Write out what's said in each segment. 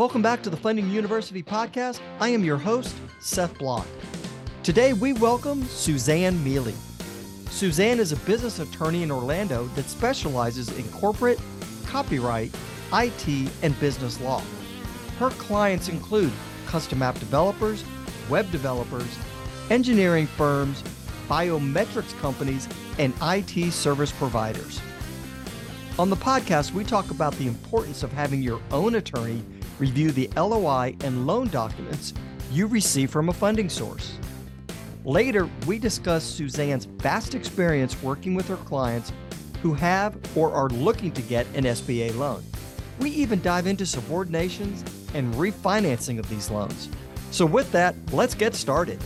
Welcome back to the Funding University Podcast. I am your host, Seth Block. Today, we welcome Suzanne Meehle. Suzanne is a business attorney in Orlando that specializes in corporate, copyright, IT, and business law. Her clients include custom app developers, web developers, engineering firms, biometrics companies, and IT service providers. On the podcast, we talk about the importance of having your own attorney review the LOI and loan documents you receive from a funding source. Later, we discuss Suzanne's vast experience working with her clients who have or are looking to get an SBA loan. We even dive into subordinations and refinancing of these loans. So with that, let's get started.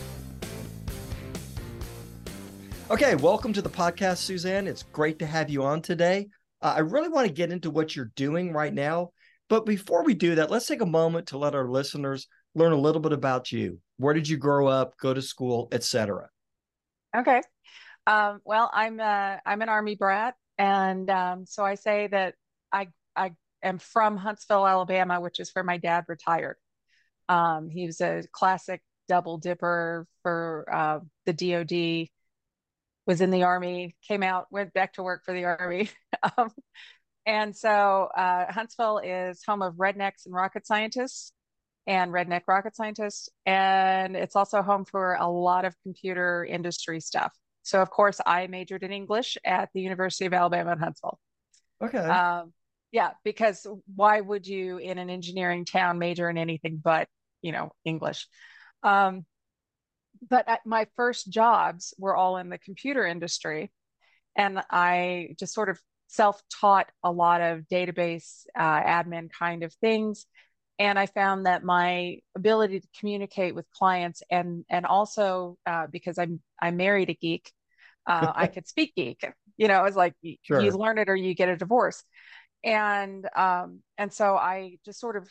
Okay, welcome to the podcast, Suzanne. It's great to have you on today. I really want to get into what you're doing right now, but before we do that, let's take a moment to let our listeners learn a little bit about you. Where did you grow up, go to school, etc.? Okay. Well, I'm an Army brat, and so I say that I am from Huntsville, Alabama, which is where my dad retired. He was a classic double dipper for the DoD. Was in the Army, came out, went back to work for the Army. And so Huntsville is home of rednecks and rocket scientists and redneck rocket scientists. And it's also home for a lot of computer industry stuff. So of course I majored in English at the University of Alabama in Huntsville. Okay. Yeah, because why would you in an engineering town major in anything but, you know, English? But my first jobs were all in the computer industry, and I just sort of self-taught a lot of database admin kind of things. And I found that my ability to communicate with clients and also because I married a geek, I could speak geek. You know, it's like sure. You learn it or you get a divorce. And so I just sort of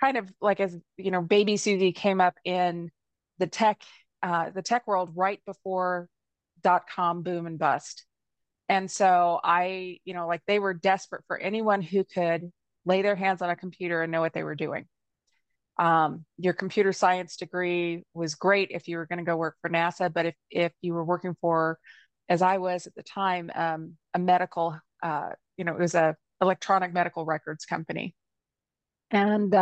kind of like, as you know, baby Susie came up in the tech world right before .com boom and bust. And so I, you know, like they were desperate for anyone who could lay their hands on a computer and know what they were doing. Your computer science degree was great if you were going to go work for NASA, but if you were working for, as I was at the time, a medical, you know, it was a electronic medical records company. And,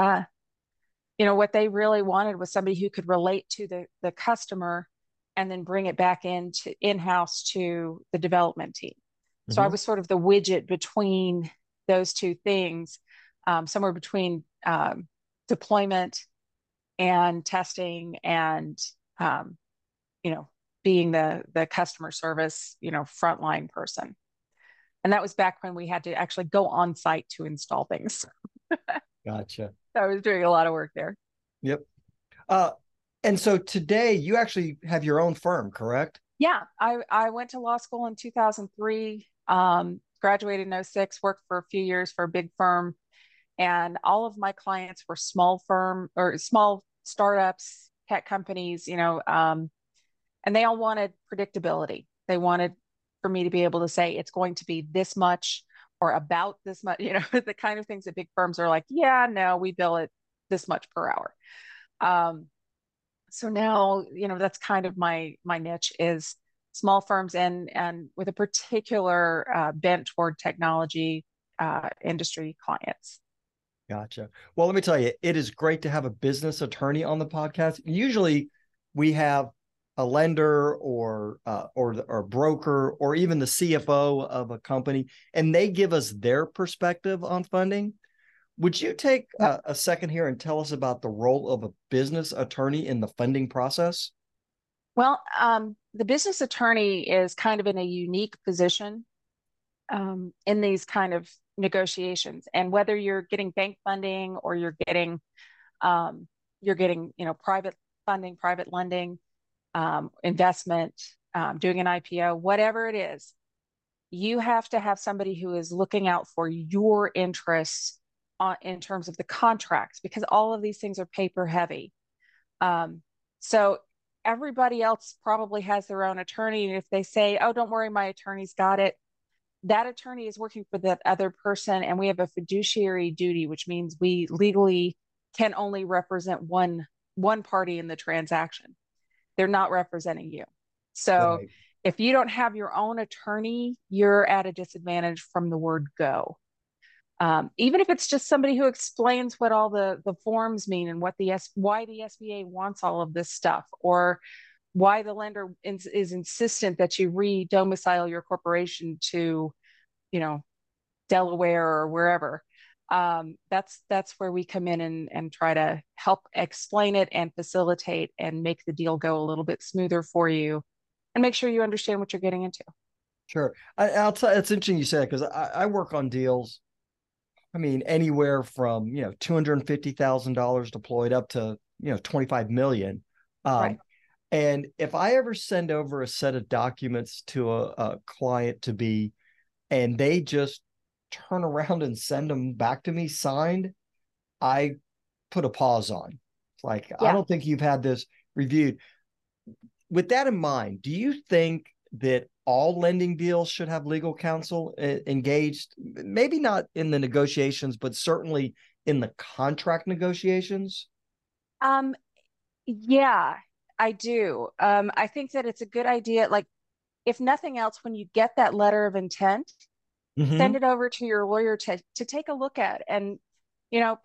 you know, what they really wanted was somebody who could relate to the customer and then bring it back into in-house to the development team. Mm-hmm. So I was sort of the widget between those two things, somewhere between deployment and testing and, you know, being the customer service, you know, frontline person. And that was back when we had to actually go on site to install things. Gotcha. I was doing a lot of work there. Yep. And so today you actually have your own firm, correct? Yeah. I went to law school in 2003, graduated in 2006, worked for a few years for a big firm. And all of my clients were small firm or small startups, tech companies, you know, and they all wanted predictability. They wanted for me to be able to say it's going to be this much or about this much, you know, the kind of things that big firms are like, yeah, no, we bill it this much per hour. So now, you know, that's kind of my niche is small firms and with a particular bent toward technology industry clients. Gotcha. Well, let me tell you, it is great to have a business attorney on the podcast. Usually we have a lender or broker or even the CFO of a company, and they give us their perspective on funding. Would you take a second here and tell us about the role of a business attorney in the funding process? Well, the business attorney is kind of in a unique position in these kind of negotiations, and whether you're getting bank funding or you're getting you know, private funding, private lending, investment, doing an IPO, whatever it is, you have to have somebody who is looking out for your interests in terms of the contracts, because all of these things are paper heavy. So everybody else probably has their own attorney. And if they say, oh, don't worry, my attorney's got it, that attorney is working for that other person, and we have a fiduciary duty, which means we legally can only represent one party in the transaction. They're not representing you. So right. If you don't have your own attorney, you're at a disadvantage from the word go. Even if it's just somebody who explains what all the forms mean and what why the SBA wants all of this stuff, or why the lender is insistent that you re-domicile your corporation to, Delaware or wherever. That's where we come in and try to help explain it and facilitate and make the deal go a little bit smoother for you, and make sure you understand what you're getting into. Sure. I'll tell you, it's interesting you said, because I work on deals. I mean, anywhere from, $250,000 deployed up to, $25 million. Right. And if I ever send over a set of documents to a client to be, and they just turn around and send them back to me signed, I put a pause on. It's like, yeah. I don't think you've had this reviewed. With that in mind, do you think that all lending deals should have legal counsel engaged? Maybe not in the negotiations, but certainly in the contract negotiations? Yeah. I do. I think that it's a good idea. Like, if nothing else, when you get that letter of intent, mm-hmm. send it over to your lawyer to take a look at, and,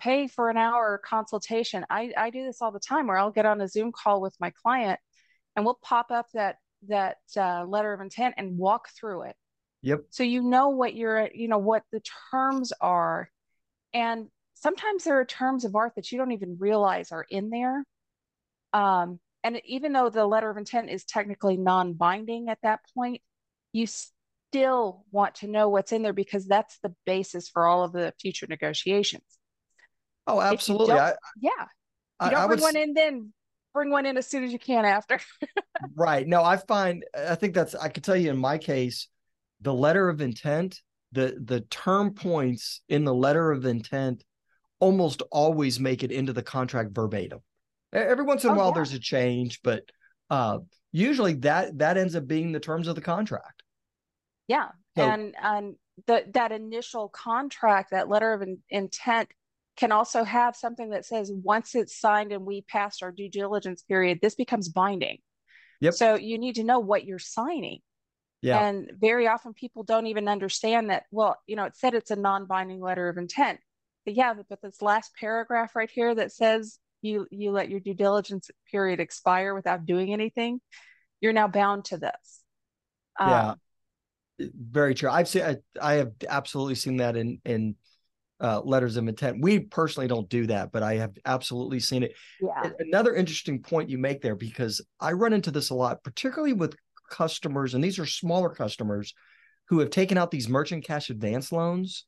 pay for an hour consultation. I do this all the time, where I'll get on a Zoom call with my client, and we'll pop up that letter of intent and walk through it. Yep. So what the terms are, and sometimes there are terms of art that you don't even realize are in there. And even though the letter of intent is technically non-binding at that point, you still want to know what's in there, because that's the basis for all of the future negotiations. Oh, absolutely. Bring one in as soon as you can after. Right. No, I could tell you in my case, the letter of intent, the term points in the letter of intent almost always make it into the contract verbatim. Every once in a while, there's a change, but usually that ends up being the terms of the contract. Yeah, so, and that initial contract, that letter of intent, can also have something that says, once it's signed and we passed our due diligence period, this becomes binding. Yep. So you need to know what you're signing. Yeah. And very often people don't even understand that. Well, it said it's a non-binding letter of intent. But yeah, but this last paragraph right here that says, you let your due diligence period expire without doing anything, you're now bound to this. Yeah, very true. I have absolutely seen that in letters of intent. We personally don't do that, but I have absolutely seen it. Yeah. Another interesting point you make there, because I run into this a lot, particularly with customers, and these are smaller customers who have taken out these merchant cash advance loans.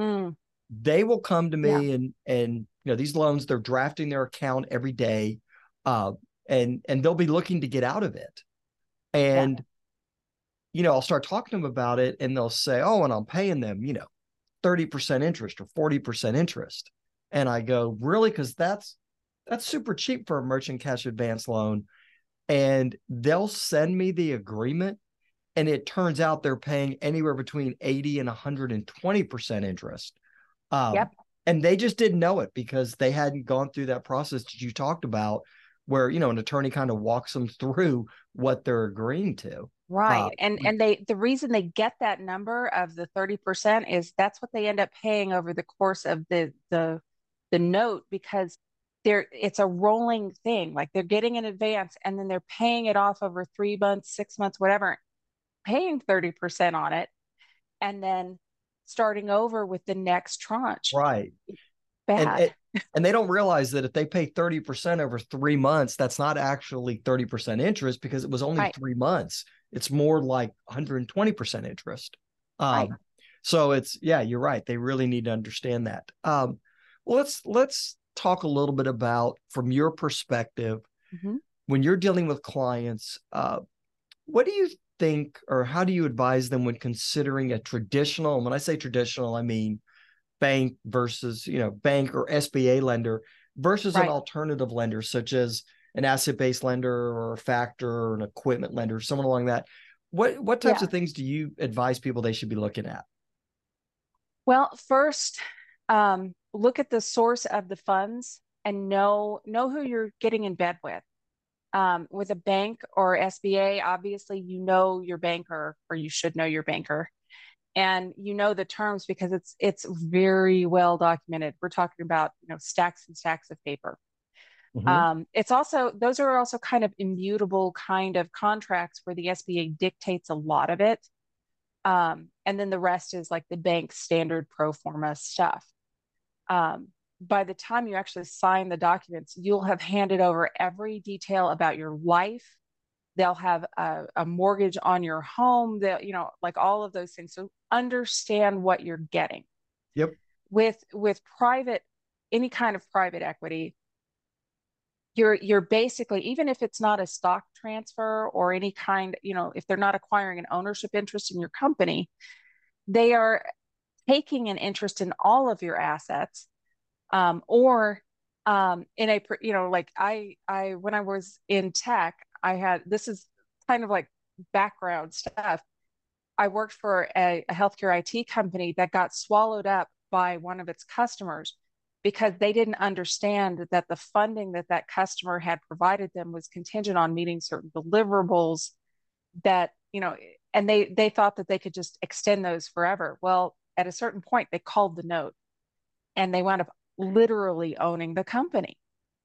Mm. They will come to me and these loans, they're drafting their account every day, and they'll be looking to get out of it. And, I'll start talking to them about it, and they'll say, oh, and I'm paying them, 30% interest or 40% interest. And I go, really? Because that's super cheap for a merchant cash advance loan. And they'll send me the agreement, and it turns out they're paying anywhere between 80 and 120% interest. And they just didn't know it, because they hadn't gone through that process that you talked about, where, an attorney kind of walks them through what they're agreeing to. Right. And the reason they get that number of the 30% is that's what they end up paying over the course of the note, because it's a rolling thing. Like, they're getting an advance, and then they're paying it off over 3 months, 6 months, whatever, paying 30% on it. And then starting over with the next tranche. Right. Bad. And they don't realize that if they pay 30% over 3 months, that's not actually 30% interest, because it was only 3 months. It's more like 120% interest. So it's, you're right. They really need to understand that. Let's talk a little bit about, from your perspective, mm-hmm. when you're dealing with clients, what do you think, or how do you advise them when considering a traditional, and when I say traditional, I mean bank versus, bank or SBA lender versus an alternative lender, such as an asset-based lender or a factor or an equipment lender, someone along that. What types of things do you advise people they should be looking at? Well, first, look at the source of the funds and know who you're getting in bed with. With a bank or SBA, obviously, you know your banker, or you should know your banker, and you know the terms because it's very well documented. We're talking about, you know, stacks and stacks of paper. Mm-hmm. It's also, those are also kind of immutable kind of contracts where the SBA dictates a lot of it. And then the rest is like the bank standard pro forma stuff. By the time you actually sign the documents, you'll have handed over every detail about your life. They'll have a mortgage on your home, that, you know, like all of those things. So understand what you're getting. Yep. With private, any kind of private equity, you're basically, even if it's not a stock transfer or any kind, you know, if they're not acquiring an ownership interest in your company, they are taking an interest in all of your assets, in a, you know, like I when I was in tech, I had, this is kind of like background stuff. I worked for a healthcare IT company that got swallowed up by one of its customers, because they didn't understand that the funding that customer had provided them was contingent on meeting certain deliverables that, you know, and they thought that they could just extend those forever. Well, at a certain point, they called the note and they wound up literally owning the company.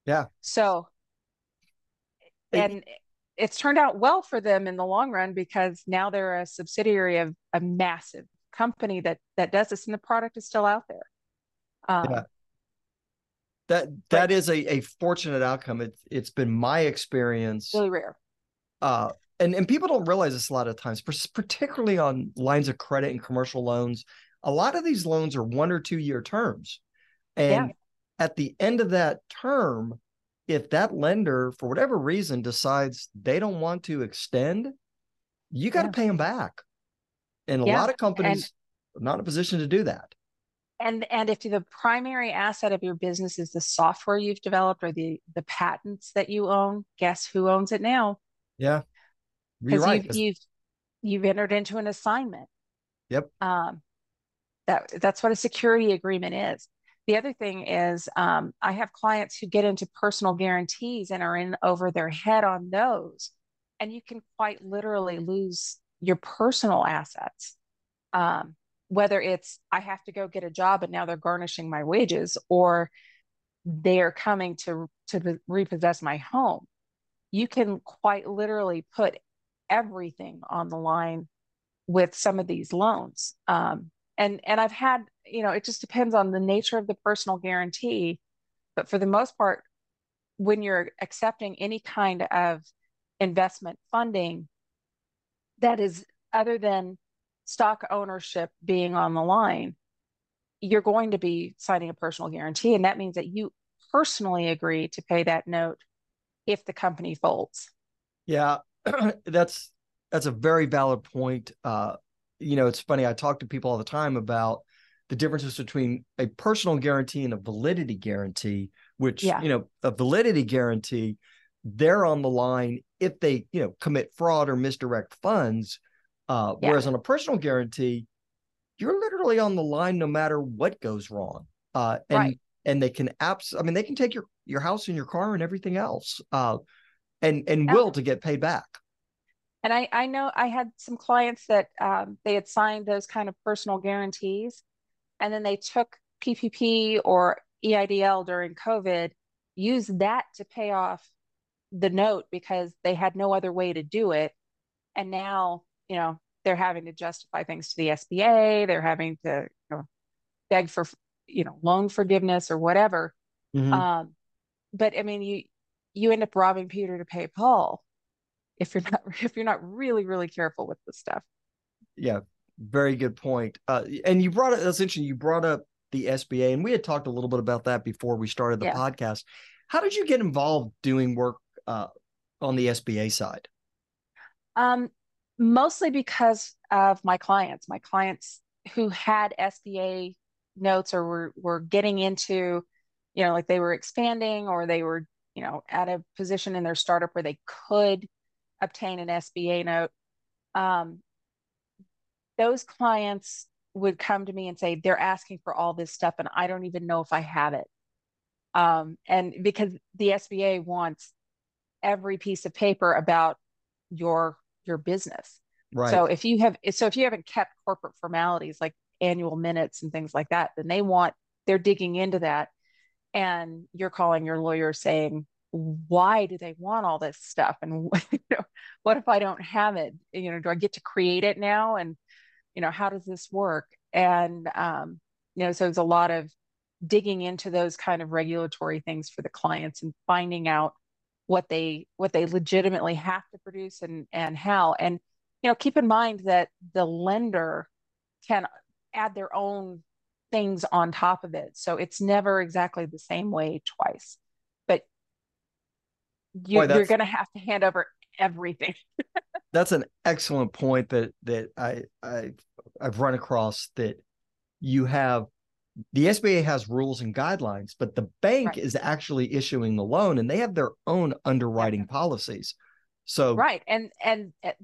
Yeah. So, and it's turned out well for them in the long run, because now they're a subsidiary of a massive company that does this, and the product is still out there. That is a fortunate outcome. It's been my experience. Really rare. And people don't realize this a lot of times, particularly on lines of credit and commercial loans. A lot of these loans are 1 or 2 year terms. And at the end of that term, if that lender, for whatever reason, decides they don't want to extend, you got to pay them back. And a lot of companies are not in a position to do that. And if the primary asset of your business is the software you've developed or the patents that you own, guess who owns it now? Yeah, you're right. You've entered into an assignment. Yep. That's what a security agreement is. The other thing is, I have clients who get into personal guarantees and are in over their head on those, and you can quite literally lose your personal assets. Whether it's, I have to go get a job and now they're garnishing my wages, or they're coming to repossess my home. You can quite literally put everything on the line with some of these loans. And I've had, you know, it just depends on the nature of the personal guarantee. But for the most part, when you're accepting any kind of investment funding, that is other than stock ownership being on the line, you're going to be signing a personal guarantee. And that means that you personally agree to pay that note if the company folds. Yeah, that's a very valid point. You know, it's funny. I talk to people all the time about the differences between a personal guarantee and a validity guarantee, which, you know, a validity guarantee, they're on the line if they, you know, commit fraud or misdirect funds. Whereas on a personal guarantee, you're literally on the line no matter what goes wrong. And they can they can take your house and your car and everything else, and will to get paid back. And I know I had some clients that they had signed those kind of personal guarantees, and then they took PPP or EIDL during COVID, used that to pay off the note because they had no other way to do it. And now, you know, they're having to justify things to the SBA. They're having to, you know, beg for, you know, loan forgiveness or whatever. Mm-hmm. But I mean, you end up robbing Peter to pay Paul if you're not really, really careful with this stuff. Yeah, very good point. And you brought up, that's interesting. You brought up the SBA, and we had talked a little bit about that before we started the podcast. How did you get involved doing work on the SBA side? Mostly because of my clients who had SBA notes or were getting into, you know, like they were expanding, or they were, you know, at a position in their startup where they could obtain an SBA note. those clients would come to me and say, they're asking for all this stuff and I don't even know if I have it. And because the SBA wants every piece of paper about your business. Right. So if you haven't kept corporate formalities like annual minutes and things like that, then they're digging into that, and you're calling your lawyer saying, why do they want all this stuff? And what if I don't have it? Do I get to create it now? And how does this work? And so there's a lot of digging into those kind of regulatory things for the clients and finding out what they legitimately have to produce and how. And keep in mind that the lender can add their own things on top of it, so it's never exactly the same way twice. But you're going to have to hand over everything. That's an excellent point that I've run across, that you have. The SBA has rules and guidelines, but the bank is actually issuing the loan, and they have their own underwriting policies. So and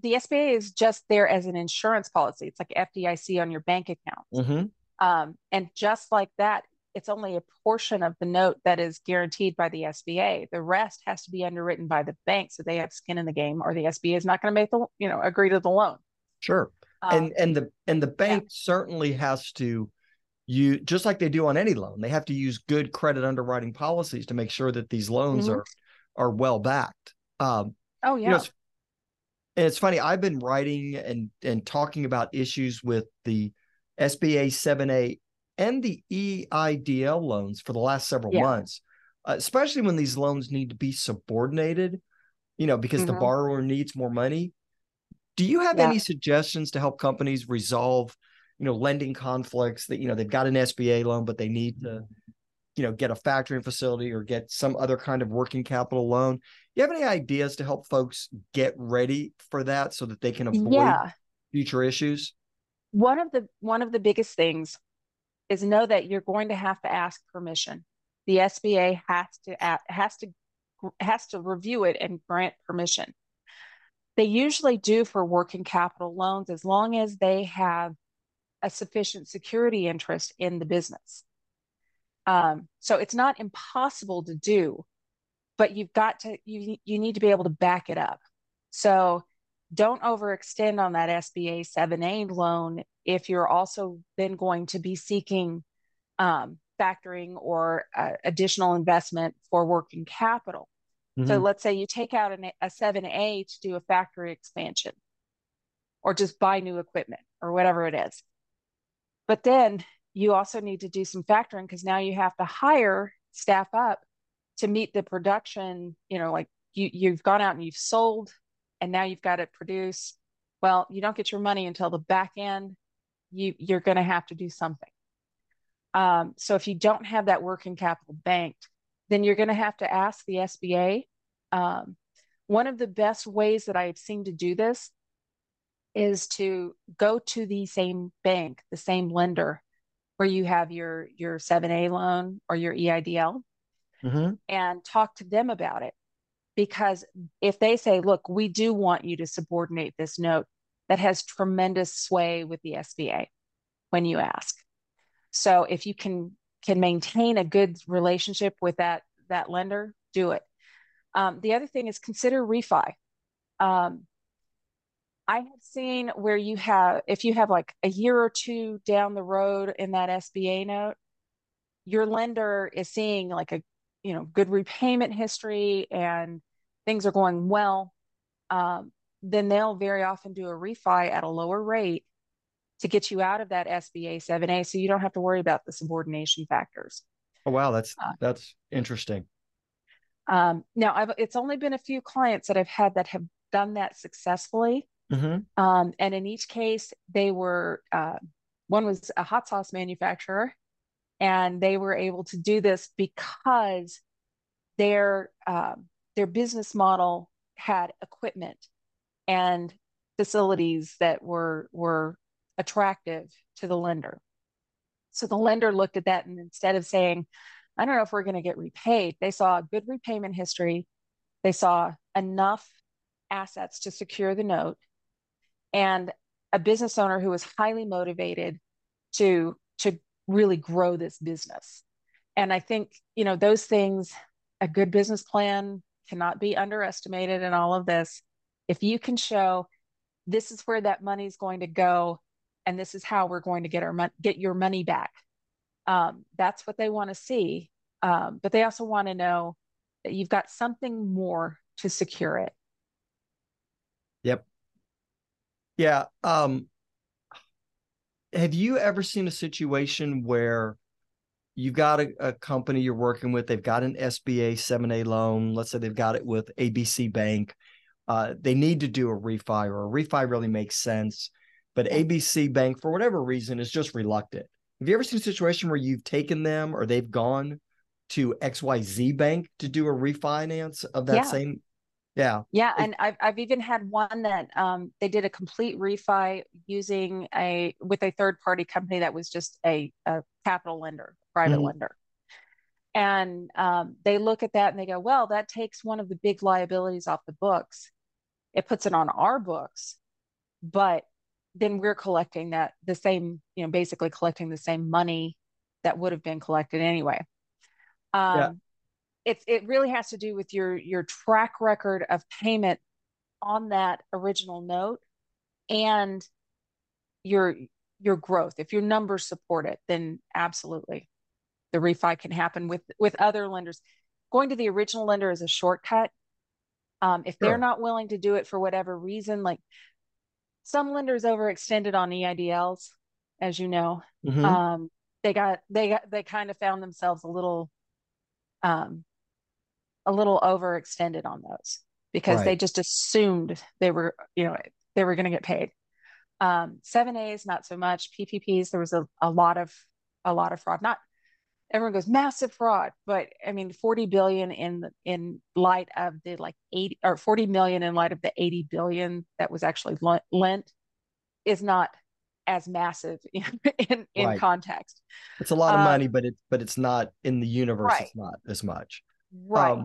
the SBA is just there as an insurance policy. It's like FDIC on your bank account, and just like that, it's only a portion of the note that is guaranteed by the SBA. The rest has to be underwritten by the bank, so they have skin in the game, or the SBA is not going to make the agree to the loan. Sure, and the bank certainly has to. You just like they do on any loan, they have to use good credit underwriting policies to make sure that these loans are well backed. And it's funny, I've been writing and talking about issues with the SBA 7A and the EIDL loans for the last several months, especially when these loans need to be subordinated, because the borrower needs more money. Do you have any suggestions to help companies resolve lending conflicts that, they've got an SBA loan, but they need to, get a factoring facility or get some other kind of working capital loan? Do you have any ideas to help folks get ready for that so that they can avoid future issues? One of the biggest things is know that you're going to have to ask permission. The SBA has to review it and grant permission. They usually do for working capital loans as long as they have a sufficient security interest in the business. So it's not impossible to do, but you need to be able to back it up. So don't overextend on that SBA 7A loan if you're also then going to be seeking factoring or additional investment for working capital. So let's say you take out a 7A to do a factory expansion or just buy new equipment or whatever it is. But then you also need to do some factoring, because now you have to hire staff up to meet the production. You've gone out and you've sold, and now you've got to produce. Well, you don't get your money until the back end. You're going to have to do something. So if you don't have that working capital banked, then you're going to have to ask the SBA. One of the best ways that I've seen to do this is to go to the same bank, the same lender where you have your 7A loan or your EIDL, and talk to them about it. Because if they say, look, we do want you to subordinate this note, that has tremendous sway with the SBA when you ask. So if you can maintain a good relationship with that lender, do it. The other thing is consider refi. I have seen where if you have like a year or two down the road in that SBA note, your lender is seeing like a, good repayment history and things are going well. Then they'll very often do a refi at a lower rate to get you out of that SBA 7A. So you don't have to worry about the subordination factors. Oh, wow. That's interesting. Now it's only been a few clients that I've had that have done that successfully. And in each case, they were, one was a hot sauce manufacturer, and they were able to do this because their business model had equipment and facilities that were attractive to the lender. So the lender looked at that, and instead of saying, I don't know if we're going to get repaid, they saw a good repayment history. They saw enough assets to secure the note. and a business owner who was highly motivated to really grow this business. And I think, you know, those things, a good business plan cannot be underestimated in all of this. If you can show this is where that money is going to go, and this is how we're going to get your money back. That's what they want to see. But they also want to know that you've got something more to secure it. Yep. Yeah. Have you ever seen a situation where you've got a company you're working with, they've got an SBA 7A loan, let's say they've got it with ABC Bank, they need to do a refi, or a refi really makes sense, but ABC Bank, for whatever reason, is just reluctant. Have you ever seen a situation where you've taken them or they've gone to XYZ Bank to do a refinance of that same? Yeah. Yeah. And I've even had one that they did a complete refi using with a third party company that was just a capital lender, private lender. And they look at that and they go, well, that takes one of the big liabilities off the books. It puts it on our books, but then we're collecting basically collecting the same money that would have been collected anyway. It really has to do with your track record of payment on that original note and your growth. If your numbers support it, then absolutely the refi can happen with other lenders. Going to the original lender is a shortcut. If they're not willing to do it for whatever reason, like some lenders overextended on EIDLs, as you know, they kind of found themselves a little overextended on those because they just assumed they were going to get paid. 7As, not so much. PPPs, there was a lot of fraud. Not everyone goes massive fraud, but I mean, $40 billion in light of the like 80 or $40 million in light of the $80 billion that was actually lent is not as massive in context. It's a lot of money, but it's not in the universe. It's not as much. Right.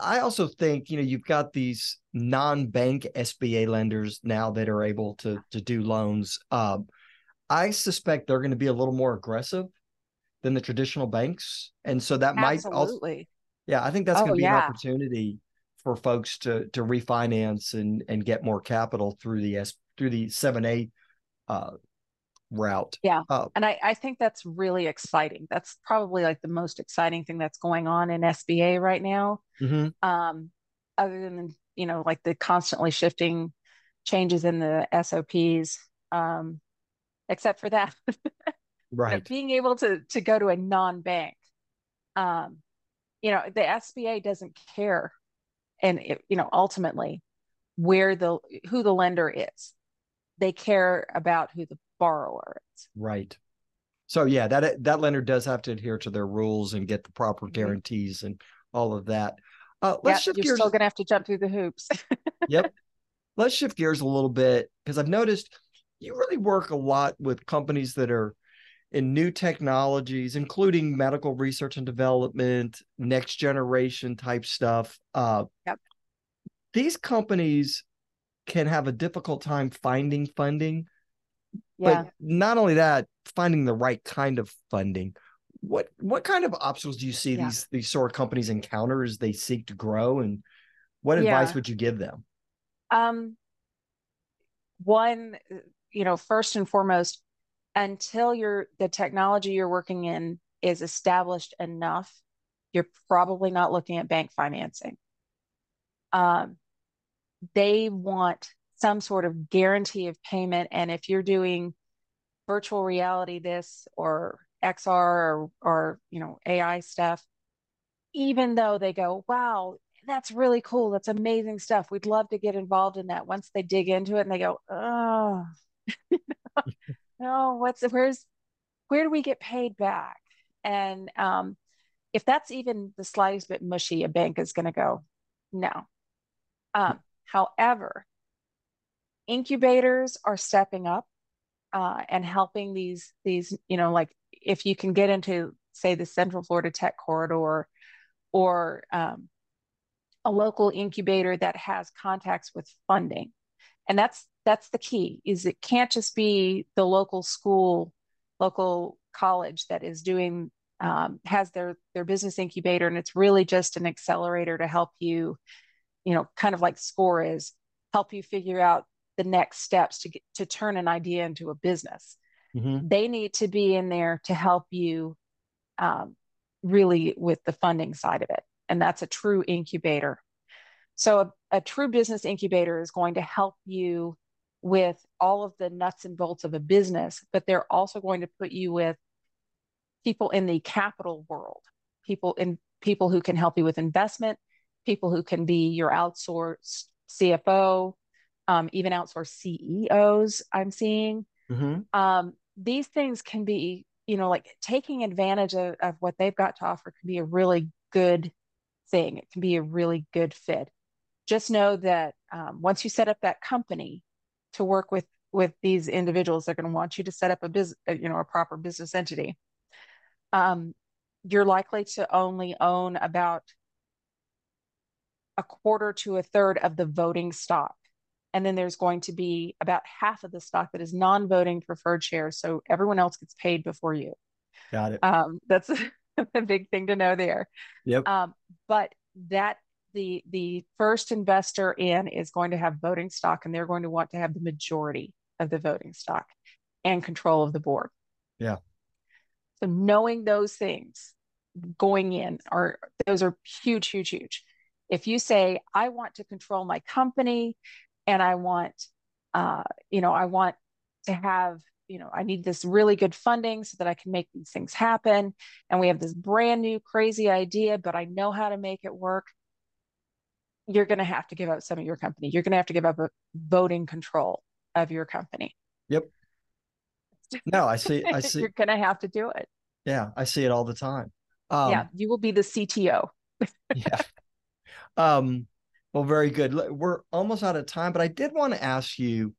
I also think, you've got these non-bank SBA lenders now that are able to do loans. I suspect they're going to be a little more aggressive than the traditional banks. And so that might also, I think that's going to be an opportunity for folks to refinance and get more capital through the 7A route. Yeah. And I think that's really exciting. That's probably like the most exciting thing that's going on in SBA right now. Other than, like the constantly shifting changes in the SOPs, except for that, right. Being able to go to a non-bank, the SBA doesn't care. And it, ultimately who the lender is. They care about who the borrower is. Right. So yeah, that lender does have to adhere to their rules and get the proper guarantees and all of that. Let's shift gears. You're still going to have to jump through the hoops. Yep. Let's shift gears a little bit, because I've noticed you really work a lot with companies that are in new technologies, including medical research and development, next generation type stuff. These companies can have a difficult time finding funding, but not only that, finding the right kind of funding. What kind of obstacles do you see these sort of companies encounter as they seek to grow, and what advice would you give them? One, first and foremost, until the technology you're working in is established enough, you're probably not looking at bank financing. They want some sort of guarantee of payment. And if you're doing virtual reality, this or XR or AI stuff, even though they go, wow, that's really cool. That's amazing stuff. We'd love to get involved in that. Once they dig into it and they go, oh, no, where do we get paid back? And if that's even the slightest bit mushy, a bank is going to go, no. However, incubators are stepping up and helping these, like if you can get into, say, the Central Florida Tech Corridor or a local incubator that has contacts with funding And that's the key, is it can't just be the local school, local college that is doing, has their business incubator, and it's really just an accelerator to help you, you know, kind of like SCORE is, help you figure out the next steps to get, to turn an idea into a business. Mm-hmm. They need to be in there to help you really with the funding side of it. And that's a true incubator. So a true business incubator is going to help you with all of the nuts and bolts of a business, but they're also going to put you with people in the capital world, people who can help you with investment, people who can be your outsourced CFO, even outsourced CEOs I'm seeing. Mm-hmm. These things can be, you know, like taking advantage of what they've got to offer can be a really good thing. It can be a really good fit. Just know that once you set up that company to work with these individuals, they're going to want you to set up a business, you know, a proper business entity. You're likely to only own about a quarter to a third of the voting stock. And then there's going to be about half of the stock that is non-voting preferred shares. So everyone else gets paid before you. Got it. That's a big thing to know there. Yep. But that the first investor in is going to have voting stock, and they're going to want to have the majority of the voting stock and control of the board. Yeah. So knowing those things going in those are huge, huge, huge. If you say, I want to control my company, and I want, I want to have, I need this really good funding so that I can make these things happen. And we have this brand new crazy idea, but I know how to make it work. You're going to have to give up some of your company. You're going to have to give up a voting control of your company. Yep. No, I see. You're going to have to do it. Yeah. I see it all the time. You will be the CTO. Yeah. Well, very good. We're almost out of time, but I did want to ask you,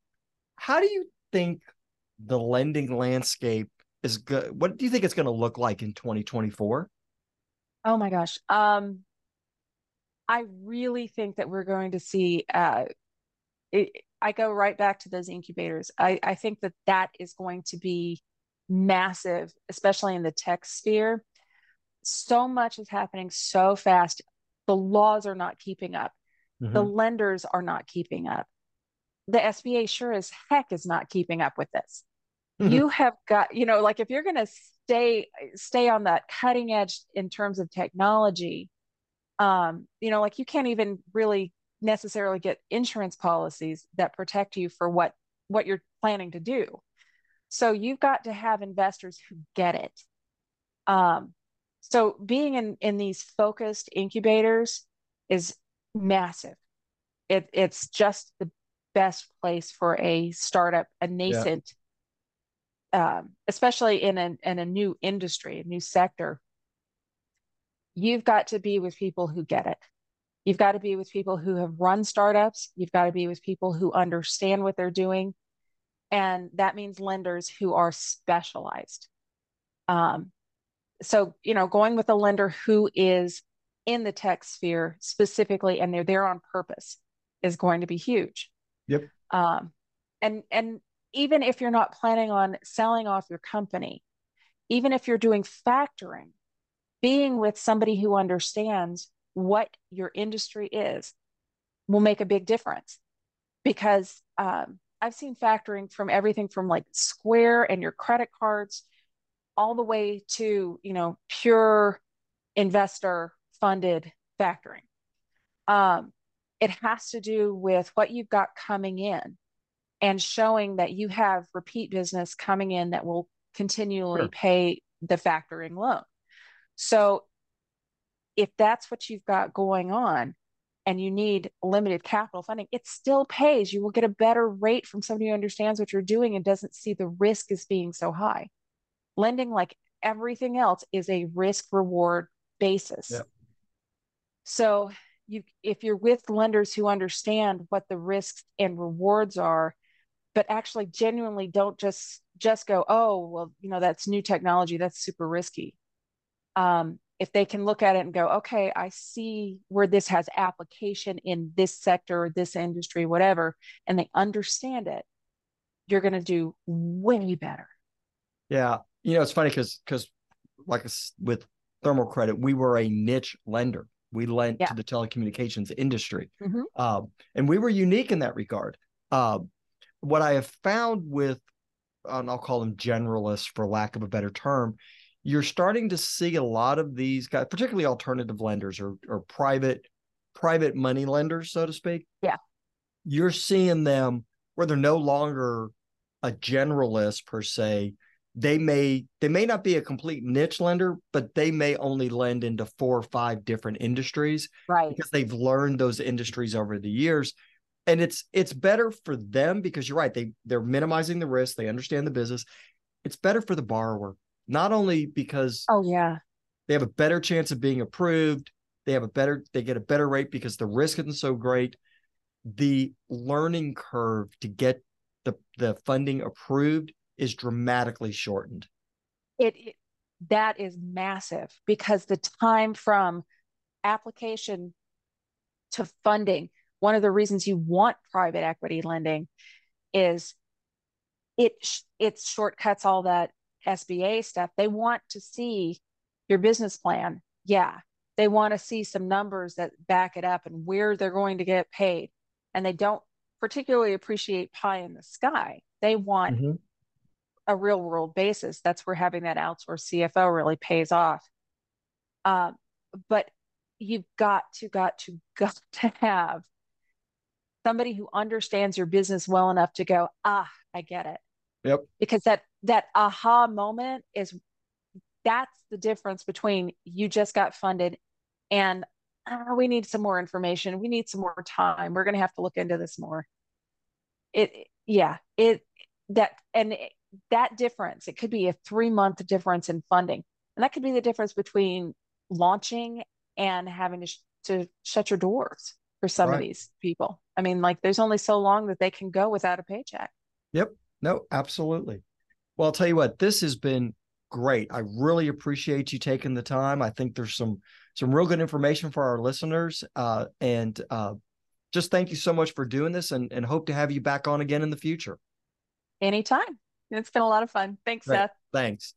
how do you think the lending landscape is good? What do you think it's going to look like in 2024? Oh my gosh. I really think that we're going to see, I go right back to those incubators. I think that is going to be massive, especially in the tech sphere. So much is happening so fast. The laws are not keeping up. Mm-hmm. The lenders are not keeping up. The SBA sure as heck is not keeping up with this. Mm-hmm. You have got, like if you're going to stay on that cutting edge in terms of technology, like you can't even really necessarily get insurance policies that protect you for what you're planning to do. So you've got to have investors who get it. So being in these focused incubators is massive. It's just the best place for a startup, a nascent, especially in a new industry, a new sector. You've got to be with people who get it. You've got to be with people who have run startups. You've got to be with people who understand what they're doing. And that means lenders who are specialized. So going with a lender who is in the tech sphere specifically, and they're there on purpose, is going to be huge. Yep. And even if you're not planning on selling off your company, even if you're doing factoring, being with somebody who understands what your industry is will make a big difference, because I've seen factoring from everything from like Square and your credit cards all the way to, pure investor funded factoring. It has to do with what you've got coming in and showing that you have repeat business coming in that will continually pay the factoring loan. So if that's what you've got going on and you need limited capital funding, it still pays. You will get a better rate from somebody who understands what you're doing and doesn't see the risk as being so high. Lending, like everything else, is a risk reward basis. Yep. So if you're with lenders who understand what the risks and rewards are, but actually genuinely don't just go, oh, well, that's new technology, that's super risky. if they can look at it and go, okay, I see where this has application in this sector, or this industry, whatever, and they understand it, you're going to do way better. Yeah. You know, it's funny because like with Thermal Credit, we were a niche lender. We lent to the telecommunications industry. Mm-hmm. And we were unique in that regard. What I have found with, and I'll call them generalists for lack of a better term, you're starting to see a lot of these guys, particularly alternative lenders or private money lenders, so to speak. Yeah. You're seeing them where they're no longer a generalist per se. They may not be a complete niche lender, but they may only lend into 4 or 5 different industries, right? Because they've learned those industries over the years. And it's better for them because you're right, they're minimizing the risk, they understand the business. It's better for the borrower, not only because they have a better chance of being approved, they get a better rate because the risk isn't so great. The learning curve to get the funding approved is dramatically shortened. It that is massive because the time from application to funding, one of the reasons you want private equity lending is it shortcuts all that SBA stuff. They want to see your business plan. Yeah. They want to see some numbers that back it up and where they're going to get paid. And they don't particularly appreciate pie in the sky. They want a real world basis. That's where having that outsourced CFO really pays off. But you've got to have somebody who understands your business well enough to go, I get it. Yep. Because that aha moment that's the difference between you just got funded and we need some more information. We need some more time. We're going to have to look into this more. That difference, it could be a 3-month difference in funding. And that could be the difference between launching and having to shut your doors for some of these people. I mean, like there's only so long that they can go without a paycheck. Yep. No, absolutely. Well, I'll tell you what, this has been great. I really appreciate you taking the time. I think there's some real good information for our listeners. And just thank you so much for doing this and hope to have you back on again in the future. Anytime. It's been a lot of fun. Thanks, Seth. Thanks.